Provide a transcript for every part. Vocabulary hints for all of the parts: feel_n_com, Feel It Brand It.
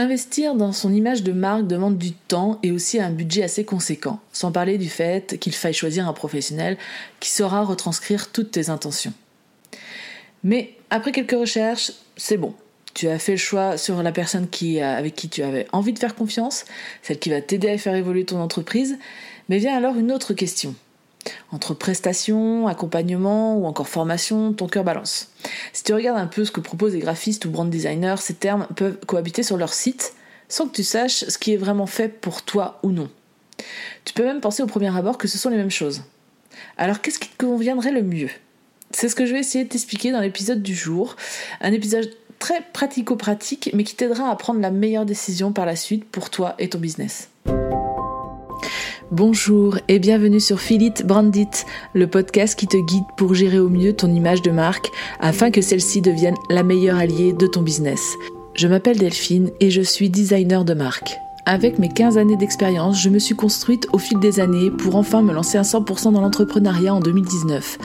Investir dans son image de marque demande du temps et aussi un budget assez conséquent, sans parler du fait qu'il faille choisir un professionnel qui saura retranscrire toutes tes intentions. Mais après quelques recherches, c'est bon. Tu as fait le choix sur la personne avec qui tu avais envie de faire confiance, celle qui va t'aider à faire évoluer ton entreprise, mais vient alors une autre question. Entre prestations, accompagnement ou encore formation, ton cœur balance. Si tu regardes un peu ce que proposent les graphistes ou brand designers, ces termes peuvent cohabiter sur leur site sans que tu saches ce qui est vraiment fait pour toi ou non. Tu peux même penser au premier abord que ce sont les mêmes choses. Alors qu'est-ce qui te conviendrait le mieux ? C'est ce que je vais essayer de t'expliquer dans l'épisode du jour, un épisode très pratico-pratique mais qui t'aidera à prendre la meilleure décision par la suite pour toi et ton business. Bonjour et bienvenue sur Feel It Brand It, le podcast qui te guide pour gérer au mieux ton image de marque afin que celle-ci devienne la meilleure alliée de ton business. Je m'appelle Delphine et je suis designer de marque. Avec mes 15 années d'expérience, je me suis construite au fil des années pour enfin me lancer à 100% dans l'entrepreneuriat en 2019.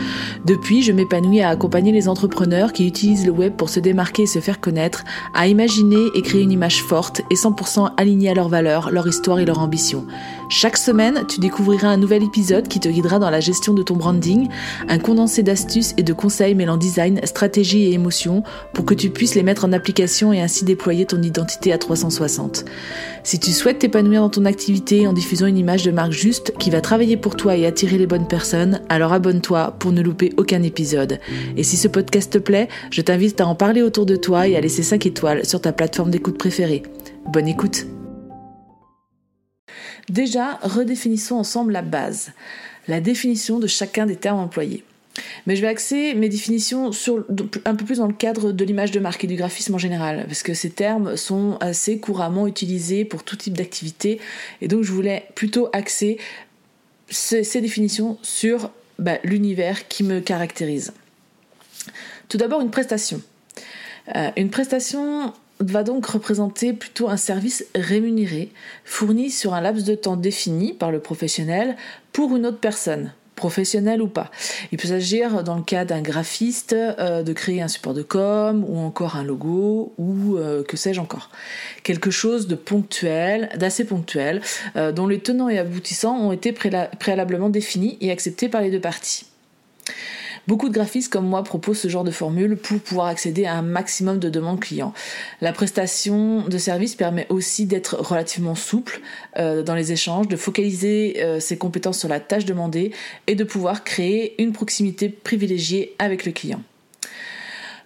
Depuis, je m'épanouis à accompagner les entrepreneurs qui utilisent le web pour se démarquer et se faire connaître, à imaginer et créer une image forte et 100% alignée à leurs valeurs, leur histoire et leur ambition. Chaque semaine, tu découvriras un nouvel épisode qui te guidera dans la gestion de ton branding, un condensé d'astuces et de conseils mêlant design, stratégie et émotion pour que tu puisses les mettre en application et ainsi déployer ton identité à 360. Si tu souhaites t'épanouir dans ton activité en diffusant une image de marque juste qui va travailler pour toi et attirer les bonnes personnes, alors abonne-toi pour ne louper aucun épisode. Et si ce podcast te plaît, je t'invite à en parler autour de toi et à laisser 5 étoiles sur ta plateforme d'écoute préférée. Bonne écoute! Déjà, redéfinissons ensemble la base, la définition de chacun des termes employés. Mais je vais axer mes définitions un peu plus dans le cadre de l'image de marque et du graphisme en général, parce que ces termes sont assez couramment utilisés pour tout type d'activité, et donc je voulais plutôt axer ces définitions sur l'univers qui me caractérise. Tout d'abord, une prestation. Une prestation va donc représenter plutôt un service rémunéré, fourni sur un laps de temps défini par le professionnel pour une autre personne, professionnelle ou pas. Il peut s'agir, dans le cas d'un graphiste, de créer un support de com, ou encore un logo, ou que sais-je encore. Quelque chose de ponctuel, d'assez ponctuel, dont les tenants et aboutissants ont été préalablement définis et acceptés par les deux parties. Beaucoup de graphistes comme moi proposent ce genre de formule pour pouvoir accéder à un maximum de demandes clients. La prestation de service permet aussi d'être relativement souple dans les échanges, de focaliser ses compétences sur la tâche demandée et de pouvoir créer une proximité privilégiée avec le client.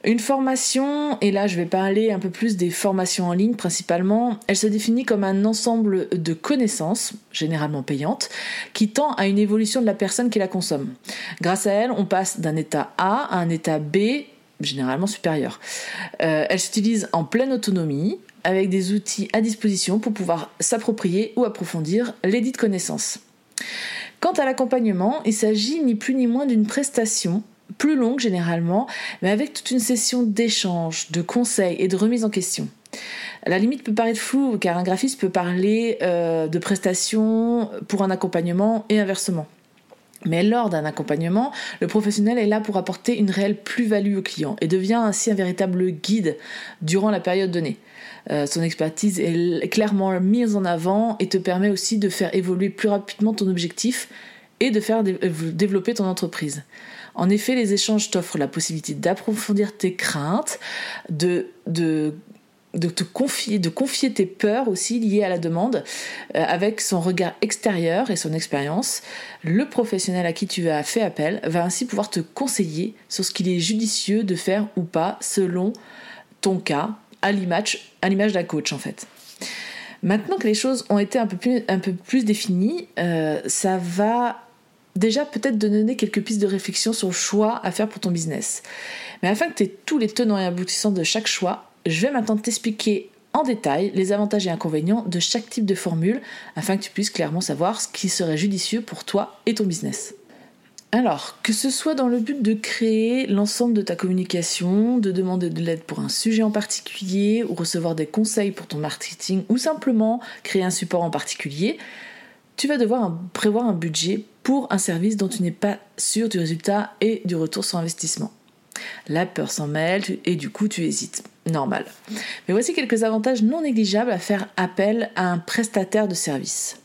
Une formation, et là je vais parler un peu plus des formations en ligne principalement, elle se définit comme un ensemble de connaissances, généralement payantes, qui tend à une évolution de la personne qui la consomme. Grâce à elle, on passe d'un état A à un état B, généralement supérieur. Elle s'utilise en pleine autonomie, avec des outils à disposition pour pouvoir s'approprier ou approfondir les dites connaissances. Quant à l'accompagnement, il s'agit ni plus ni moins d'une prestation, plus longue généralement, mais avec toute une session d'échange, de conseils et de remise en question. La limite peut paraître floue, car un graphiste peut parler de prestations pour un accompagnement et inversement. Mais lors d'un accompagnement, le professionnel est là pour apporter une réelle plus-value au client et devient ainsi un véritable guide durant la période donnée. Son expertise est clairement mise en avant et te permet aussi de faire évoluer plus rapidement ton objectif et de faire développer ton entreprise. En effet, les échanges t'offrent la possibilité d'approfondir tes craintes, de confier tes peurs aussi liées à la demande, avec son regard extérieur et son expérience. Le professionnel à qui tu as fait appel va ainsi pouvoir te conseiller sur ce qu'il est judicieux de faire ou pas selon ton cas, à l'image d'un coach en fait. Maintenant que les choses ont été un peu plus définies, ça va déjà peut-être de donner quelques pistes de réflexion sur le choix à faire pour ton business. Mais afin que tu aies tous les tenants et aboutissants de chaque choix, je vais maintenant t'expliquer en détail les avantages et inconvénients de chaque type de formule afin que tu puisses clairement savoir ce qui serait judicieux pour toi et ton business. Alors, que ce soit dans le but de créer l'ensemble de ta communication, de demander de l'aide pour un sujet en particulier, ou recevoir des conseils pour ton marketing, ou simplement créer un support en particulier, tu vas devoir prévoir un budget pour un service dont tu n'es pas sûr du résultat et du retour sur investissement. La peur s'en mêle et du coup tu hésites. Normal. Mais voici quelques avantages non négligeables à faire appel à un prestataire de service.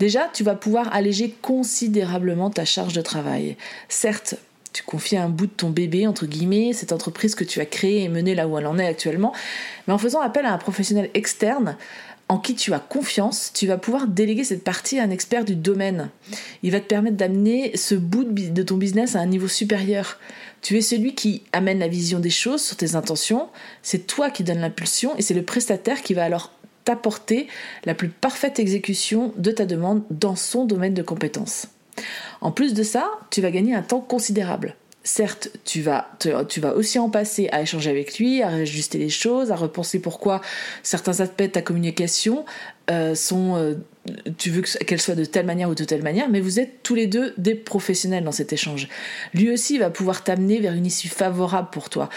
Déjà, tu vas pouvoir alléger considérablement ta charge de travail. Certes, tu confies un bout de ton bébé, entre guillemets, cette entreprise que tu as créée et menée là où elle en est actuellement, mais en faisant appel à un professionnel externe, en qui tu as confiance, tu vas pouvoir déléguer cette partie à un expert du domaine. Il va te permettre d'amener ce bout de ton business à un niveau supérieur. Tu es celui qui amène la vision des choses sur tes intentions, c'est toi qui donnes l'impulsion et c'est le prestataire qui va alors t'apporter la plus parfaite exécution de ta demande dans son domaine de compétences. En plus de ça, tu vas gagner un temps considérable. Certes, tu vas aussi en passer à échanger avec lui, à réajuster les choses, à repenser pourquoi certains aspects de ta communication tu veux qu'elle soit de telle manière ou de telle manière, mais vous êtes tous les deux des professionnels dans cet échange. Lui aussi va pouvoir t'amener vers une issue favorable pour toi.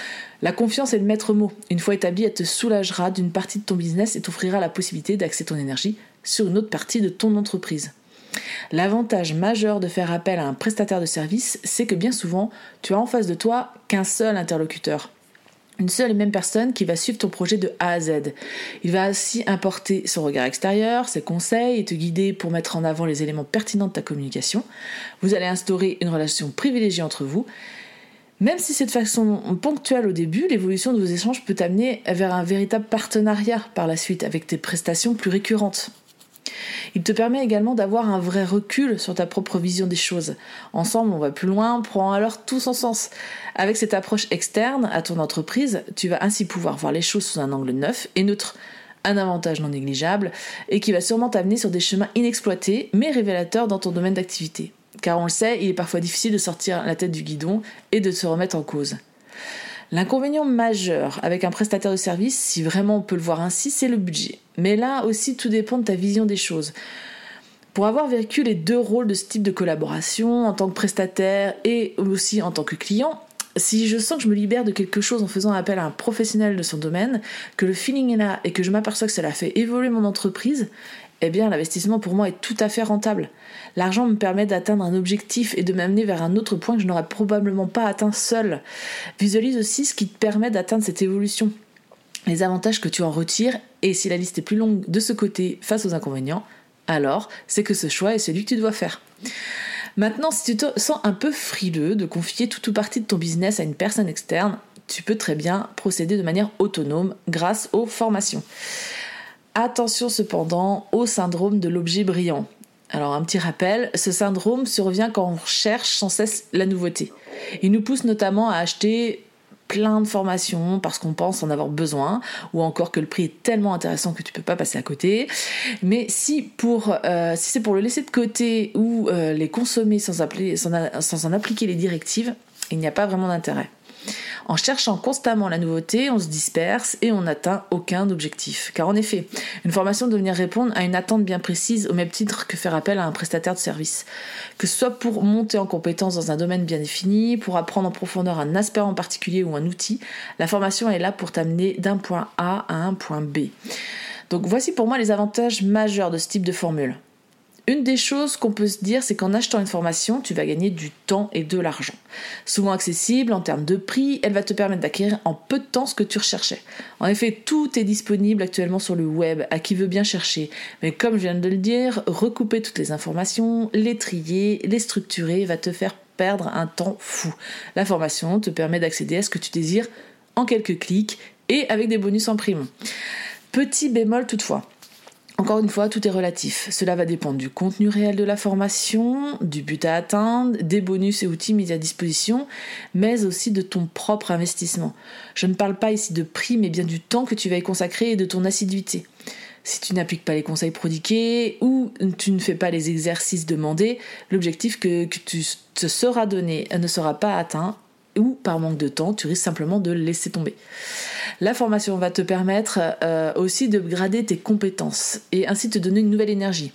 La confiance est le maître mot. Une fois établie, elle te soulagera d'une partie de ton business et t'offrira la possibilité d'axer ton énergie sur une autre partie de ton entreprise. L'avantage majeur de faire appel à un prestataire de service, c'est que bien souvent, tu as en face de toi qu'un seul interlocuteur. Une seule et même personne qui va suivre ton projet de A à Z. Il va ainsi importer son regard extérieur, ses conseils et te guider pour mettre en avant les éléments pertinents de ta communication. Vous allez instaurer une relation privilégiée entre vous. Même si c'est de façon ponctuelle au début, l'évolution de vos échanges peut t'amener vers un véritable partenariat par la suite avec tes prestations plus récurrentes. Il te permet également d'avoir un vrai recul sur ta propre vision des choses. Ensemble, on va plus loin, prend alors tout son sens. Avec cette approche externe à ton entreprise, tu vas ainsi pouvoir voir les choses sous un angle neuf et neutre, un avantage non négligeable, et qui va sûrement t'amener sur des chemins inexploités, mais révélateurs dans ton domaine d'activité. Car on le sait, il est parfois difficile de sortir la tête du guidon et de se remettre en cause. L'inconvénient majeur avec un prestataire de service, si vraiment on peut le voir ainsi, c'est le budget. Mais là aussi, tout dépend de ta vision des choses. Pour avoir vécu les deux rôles de ce type de collaboration, en tant que prestataire et aussi en tant que client, si je sens que je me libère de quelque chose en faisant appel à un professionnel de son domaine, que le feeling est là et que je m'aperçois que cela fait évoluer mon entreprise, eh bien l'investissement pour moi est tout à fait rentable. L'argent me permet d'atteindre un objectif et de m'amener vers un autre point que je n'aurais probablement pas atteint seul. Visualise aussi ce qui te permet d'atteindre cette évolution, les avantages que tu en retires, et si la liste est plus longue de ce côté face aux inconvénients, alors c'est que ce choix est celui que tu dois faire. Maintenant, si tu te sens un peu frileux de confier toute ou partie de ton business à une personne externe, tu peux très bien procéder de manière autonome grâce aux formations. Attention cependant au syndrome de l'objet brillant. Alors un petit rappel, ce syndrome survient quand on recherche sans cesse la nouveauté. Il nous pousse notamment à acheter plein de formations parce qu'on pense en avoir besoin, ou encore que le prix est tellement intéressant que tu peux pas passer à côté. Mais si c'est pour le laisser de côté ou les consommer sans en appliquer les directives, il n'y a pas vraiment d'intérêt. En cherchant constamment la nouveauté, on se disperse et on n'atteint aucun objectif. Car en effet, une formation doit venir répondre à une attente bien précise, au même titre que faire appel à un prestataire de service. Que ce soit pour monter en compétence dans un domaine bien défini, pour apprendre en profondeur un aspect en particulier ou un outil, la formation est là pour t'amener d'un point A à un point B. Donc voici pour moi les avantages majeurs de ce type de formule. Une des choses qu'on peut se dire, c'est qu'en achetant une formation, tu vas gagner du temps et de l'argent. Souvent accessible en termes de prix, elle va te permettre d'acquérir en peu de temps ce que tu recherchais. En effet, tout est disponible actuellement sur le web, à qui veut bien chercher. Mais comme je viens de le dire, recouper toutes les informations, les trier, les structurer, va te faire perdre un temps fou. La formation te permet d'accéder à ce que tu désires en quelques clics et avec des bonus en prime. Petit bémol toutefois. Encore une fois, tout est relatif. Cela va dépendre du contenu réel de la formation, du but à atteindre, des bonus et outils mis à disposition, mais aussi de ton propre investissement. Je ne parle pas ici de prix, mais bien du temps que tu vas y consacrer et de ton assiduité. Si tu n'appliques pas les conseils prodigués ou tu ne fais pas les exercices demandés, l'objectif que tu te seras donné ne sera pas atteint, ou par manque de temps, tu risques simplement de laisser tomber. La formation va te permettre aussi de grader tes compétences et ainsi te donner une nouvelle énergie.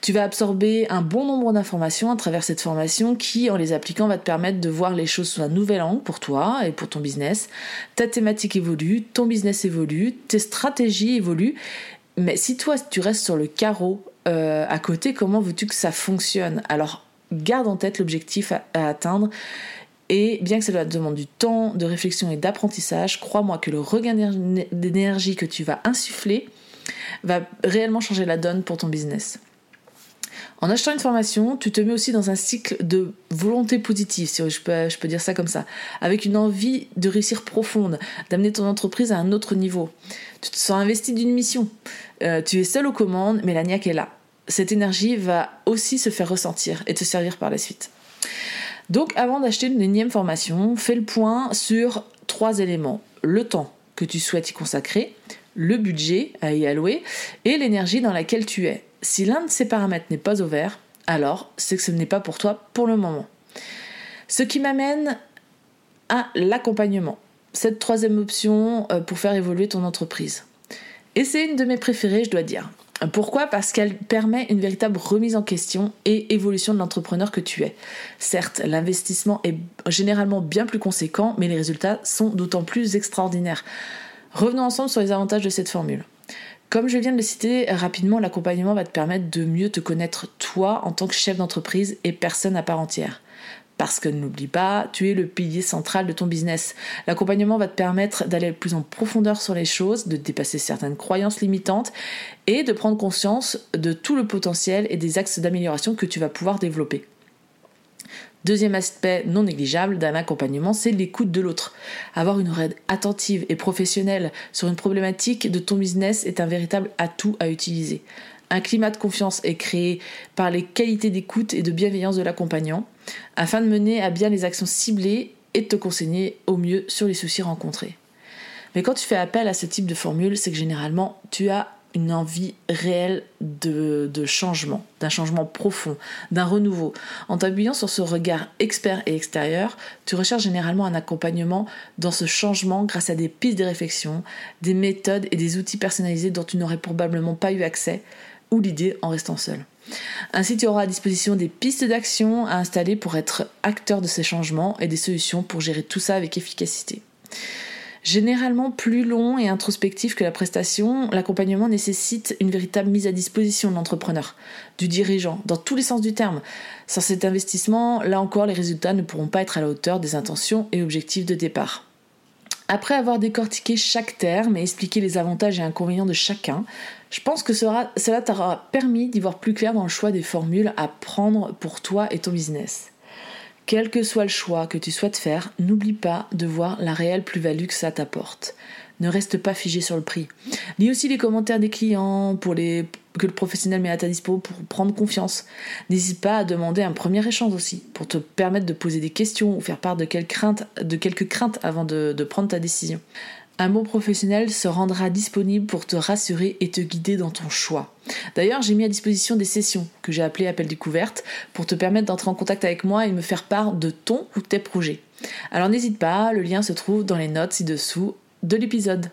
Tu vas absorber un bon nombre d'informations à travers cette formation qui, en les appliquant, va te permettre de voir les choses sous un nouvel angle pour toi et pour ton business. Ta thématique évolue, ton business évolue, tes stratégies évoluent. Mais si toi, tu restes sur le carreau à côté, comment veux-tu que ça fonctionne ? Alors, garde en tête l'objectif à atteindre Et bien que cela demande du temps, de réflexion et d'apprentissage, crois-moi que le regain d'énergie que tu vas insuffler va réellement changer la donne pour ton business. En achetant une formation, tu te mets aussi dans un cycle de volonté positive, si je peux dire ça comme ça, avec une envie de réussir profonde, d'amener ton entreprise à un autre niveau. Tu te sens investi d'une mission, tu es seul aux commandes, mais la niaque est là. Cette énergie va aussi se faire ressentir et te servir par la suite. Donc avant d'acheter une énième formation, fais le point sur 3 éléments. Le temps que tu souhaites y consacrer, le budget à y allouer et l'énergie dans laquelle tu es. Si l'un de ces paramètres n'est pas au vert, alors c'est que ce n'est pas pour toi pour le moment. Ce qui m'amène à l'accompagnement, cette 3e option pour faire évoluer ton entreprise. Et c'est une de mes préférées, je dois dire. Pourquoi ? Parce qu'elle permet une véritable remise en question et évolution de l'entrepreneur que tu es. Certes, l'investissement est généralement bien plus conséquent, mais les résultats sont d'autant plus extraordinaires. Revenons ensemble sur les avantages de cette formule. Comme je viens de le citer rapidement, l'accompagnement va te permettre de mieux te connaître toi en tant que chef d'entreprise et personne à part entière. Parce que n'oublie pas, tu es le pilier central de ton business. L'accompagnement va te permettre d'aller plus en profondeur sur les choses, de dépasser certaines croyances limitantes et de prendre conscience de tout le potentiel et des axes d'amélioration que tu vas pouvoir développer. Deuxième aspect non négligeable d'un accompagnement, c'est l'écoute de l'autre. Avoir une oreille attentive et professionnelle sur une problématique de ton business est un véritable atout à utiliser. Un climat de confiance est créé par les qualités d'écoute et de bienveillance de l'accompagnant, afin de mener à bien les actions ciblées et de te conseiller au mieux sur les soucis rencontrés. Mais quand tu fais appel à ce type de formule, c'est que généralement tu as une envie réelle de changement, d'un changement profond, d'un renouveau. En t'appuyant sur ce regard expert et extérieur, tu recherches généralement un accompagnement dans ce changement grâce à des pistes de réflexion, des méthodes et des outils personnalisés dont tu n'aurais probablement pas eu accès ou l'idée en restant seul. Ainsi, tu auras à disposition des pistes d'action à installer pour être acteur de ces changements et des solutions pour gérer tout ça avec efficacité. Généralement plus long et introspectif que la prestation, l'accompagnement nécessite une véritable mise à disposition de l'entrepreneur, du dirigeant, dans tous les sens du terme. Sans cet investissement, là encore, les résultats ne pourront pas être à la hauteur des intentions et objectifs de départ. Après avoir décortiqué chaque terme et expliqué les avantages et inconvénients de chacun, je pense que cela t'aura permis d'y voir plus clair dans le choix des formules à prendre pour toi et ton business. Quel que soit le choix que tu souhaites faire, n'oublie pas de voir la réelle plus-value que ça t'apporte. Ne reste pas figé sur le prix. Lis aussi les commentaires des clients que le professionnel met à ta dispo pour prendre confiance. N'hésite pas à demander un premier échange aussi, pour te permettre de poser des questions ou faire part de quelques craintes avant de prendre ta décision. Un bon professionnel se rendra disponible pour te rassurer et te guider dans ton choix. D'ailleurs, j'ai mis à disposition des sessions que j'ai appelées appels découvertes pour te permettre d'entrer en contact avec moi et me faire part de ton ou tes projets. Alors n'hésite pas, le lien se trouve dans les notes ci-dessous de l'épisode.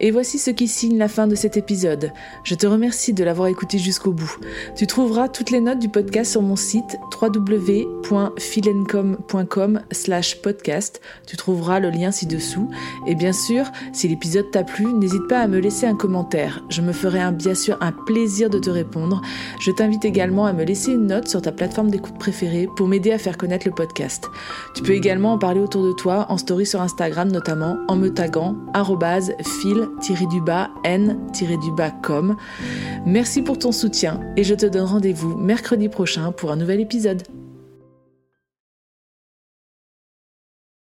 Et voici ce qui signe la fin de cet épisode. Je te remercie de l'avoir écouté jusqu'au bout. Tu trouveras toutes les notes du podcast sur mon site www.feel_n_com.com/podcast. Tu trouveras le lien ci-dessous. Et bien sûr, si l'épisode t'a plu, n'hésite pas à me laisser un commentaire. Je me ferai bien sûr un plaisir de te répondre. Je t'invite également à me laisser une note sur ta plateforme d'écoute préférée pour m'aider à faire connaître le podcast. Tu peux également en parler autour de toi, en story sur Instagram notamment, en me taguant @feel_n_com. Merci pour ton soutien et je te donne rendez-vous mercredi prochain pour un nouvel épisode.